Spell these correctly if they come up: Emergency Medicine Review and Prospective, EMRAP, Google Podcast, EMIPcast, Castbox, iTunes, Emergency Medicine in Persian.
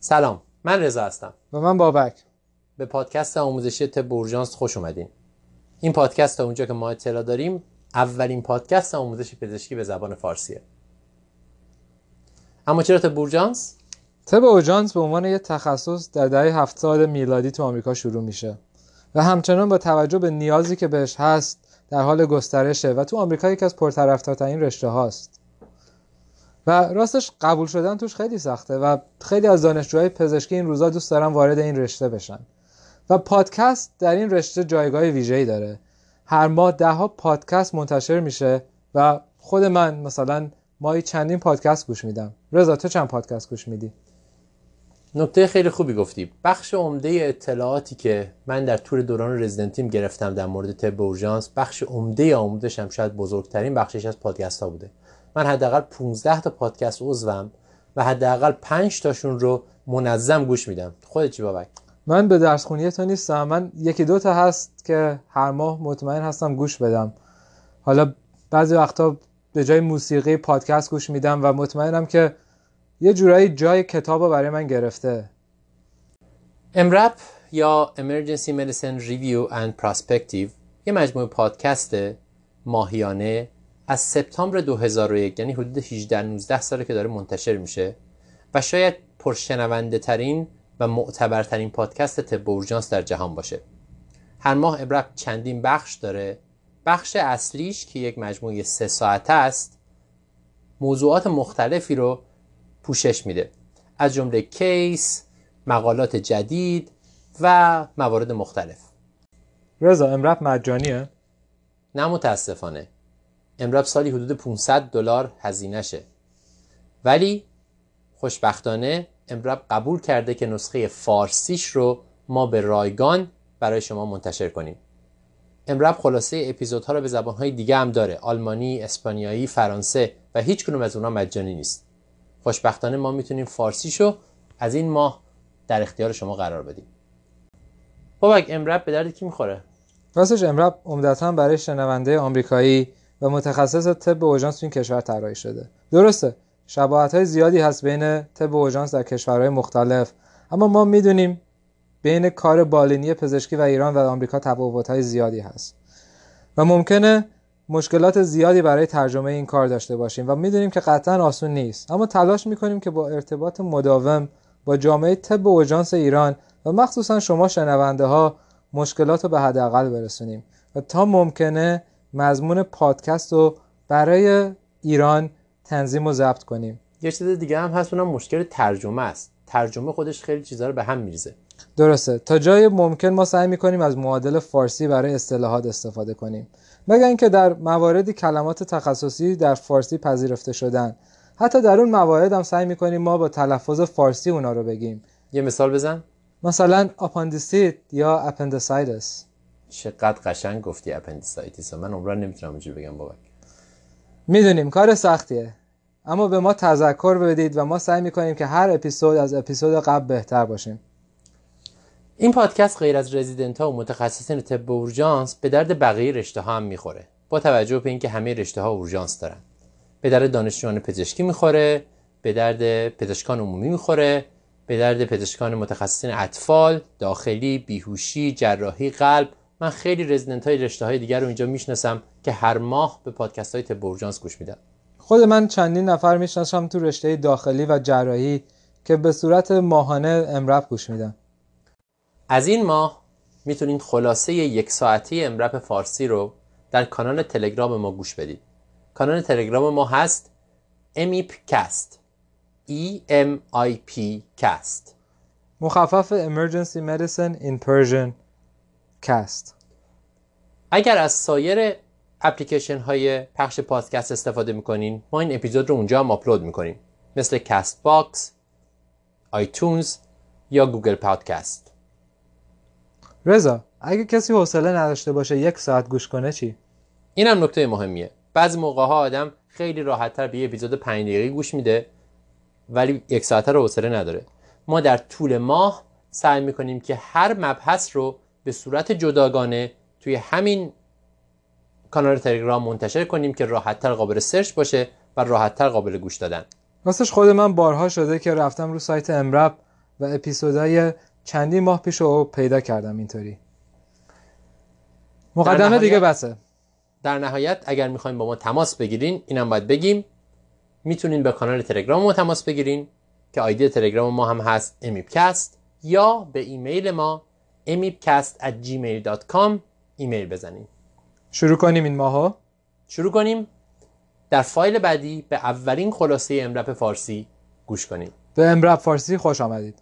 سلام، من رضا هستم و من بابک. به پادکست آموزشی طب اورژانس خوش اومدین. این پادکست تا اونجا که ما اطلاع داریم اولین پادکست آموزش پزشکی به زبان فارسیه. اما چرا طب اورژانس؟ طب اورژانس به عنوان یک تخصص در دهه 70 میلادی تو آمریکا شروع میشه و همچنان با توجه به نیازی که بهش هست در حال گسترشه و تو آمریکا یکی از پرطرفدارترین رشته هاست و راستش قبول شدن توش خیلی سخته و خیلی از دانشجوهای پزشکی این روزا دوست دارن وارد این رشته بشن و پادکست در این رشته جایگاه ویژه‌ای داره. هر ماه ده‌ها پادکست منتشر میشه و خود من مثلا ماهی چندین پادکست گوش میدم. رضا، تو چند پادکست گوش میدی؟ نکته خیلی خوبی گفتی. بخش عمده اطلاعاتی که من در طول دوران رزیدنتیم گرفتم در مورد طب اورژانس، بخش عمده آموزشم شاید بزرگترین بخشش از پادکست ها بوده. من حداقل 15 تا پادکست عضوم و حداقل 5 تاشون رو منظم گوش میدم. خودت چی بابک؟ من به درس خونی تو نیستم. من یکی دو تا هست که هر ماه مطمئن هستم گوش بدم. حالا بعضی وقتا به جای موسیقی پادکست گوش میدم و مطمئنم که یه جورایی جای کتابو برای من گرفته. EMRAP یا Emergency Medicine Review and Prospective یه مجموعه پادکست ماهیانه از سپتامبر 2001، یعنی حدود 18-19 ساله که داره منتشر میشه و شاید پرشنونده ترین و معتبرترین پادکست طب اورژانس در جهان باشه. هر ماه EMRAP چندین بخش داره. بخش اصلیش که یک مجموعه 3 ساعته است، موضوعات مختلفی رو پوشش میده، از جمله کیس، مقالات جدید و موارد مختلف. رضا، EMRAP مجانیه؟ نه متاسفانه. EMRAP سالی حدود $500 هزینه شه، ولی خوشبختانه EMRAP قبول کرده که نسخه فارسیش رو ما به رایگان برای شما منتشر کنیم. EMRAP خلاصه اپیزودها رو به زبانهای دیگه هم داره، آلمانی، اسپانیایی، فرانسه و هیچ کدوم از اونها مجانی نیست. خوشبختانه ما میتونیم فارسیشو از این ماه در اختیار شما قرار بدیم. بابک، EMRAP به درد کی میخوره؟ راستش EMRAP عمدتاً برای شنونده آمریکایی و متخصص طب اورژانس تو این کشور طراحی شده. درسته، شباهت‌های زیادی هست بین طب اورژانس در کشورهای مختلف، اما ما میدونیم بین کار بالینی پزشکی و ایران و آمریکا تفاوت‌های زیادی هست و ممکنه مشکلات زیادی برای ترجمه این کار داشته باشیم و میدونیم که قطعاً آسون نیست، اما تلاش میکنیم که با ارتباط مداوم با جامعه طب اورژانس ایران و مخصوصاً شما شنونده ها مشکلات رو به حداقل برسونیم و تا ممکنه مضمون پادکست رو برای ایران تنظیم و ضبط کنیم. یه چیز دیگه هم هست، اونم مشکل ترجمه است. ترجمه خودش خیلی چیزا رو به هم میریزه. درسته، تا جای ممکن ما سعی میکنیم از معادل فارسی برای اصطلاحات استفاده کنیم، مگر اینکه در مواردی کلمات تخصصی در فارسی پذیرفته شدن. حتی در اون موارد هم سعی میکنیم ما با تلفظ فارسی اونا رو بگیم. یه مثال بزن. مثلا اپاندیسیت یا اپندیسایتس. چقدر قشنگ گفتی اپندیسایتس. من عمران نمیتونم اینجوری بگم بابک. میدونیم کار سختیه، اما به ما تذکر بدید و ما سعی میکنیم که هر اپیزود از اپیزود قبل بهتر باشیم. این پادکست غیر از رزیدنت‌ها و متخصصین طب اورژانس به درد بقیه رشته‌ها هم میخوره، با توجه به اینکه همه رشته‌ها اورژانس دارن. به درد دانشجویان پزشکی میخوره، به درد پزشکان عمومی میخوره، به درد پزشکان متخصصین اطفال، داخلی، بیهوشی، جراحی قلب. من خیلی رزیدنت‌های رشته‌های دیگر رو اینجا میشناسم که هر ماه به پادکست‌های طب اورژانس گوش میدن. خود من چندین نفر میشناسم تو رشته داخلی و جراحی که به صورت ماهانه EMRAP گوش میدن. از این ماه میتونید خلاصه یک ساعتی EMRAP فارسی رو در کانال تلگرام ما گوش بدید. کانال تلگرام ما هست EMIPcast. EMIPcast. مخفف Emergency Medicine in Persian Cast. اگر از سایر اپلیکیشن های پخش پادکست استفاده میکنین، ما این اپیزود رو اونجا هم آپلود میکنیم، مثل Castbox، iTunes یا Google Podcast. رضا، اگه کسی حوصله نداشته باشه یک ساعت گوش کنه چی؟ اینم نکته مهمیه. بعضی موقع‌ها آدم خیلی راحت‌تر به یه اپیزود 5 دقیقه‌ای گوش میده، ولی یک ساعته رو حوصله نداره. ما در طول ماه سعی می‌کنیم که هر مبحث رو به صورت جداگانه توی همین کانال تلگرام منتشر کنیم که راحت‌تر قابل سرچ باشه و راحت‌تر قابل گوش دادن. راستش خود من بارها شده که رفتم رو سایت امرپ و اپیزودهای چندین ماه پیش رو پیدا کردم اینطوری. مقدمه دیگه بسه. در نهایت اگر میخواین با ما تماس بگیرین، اینم باید بگیم، میتونین به کانال تلگرام ما تماس بگیرین که آیدی تلگرام ما هم هست امیپکست، یا به ایمیل ما emipcast@gmail.com ایمیل بزنین. شروع کنیم این ماها. شروع کنیم. در فایل بعدی به اولین خلاصه امرپ فارسی گوش کنیم. به امرپ فارسی خوش آمدید.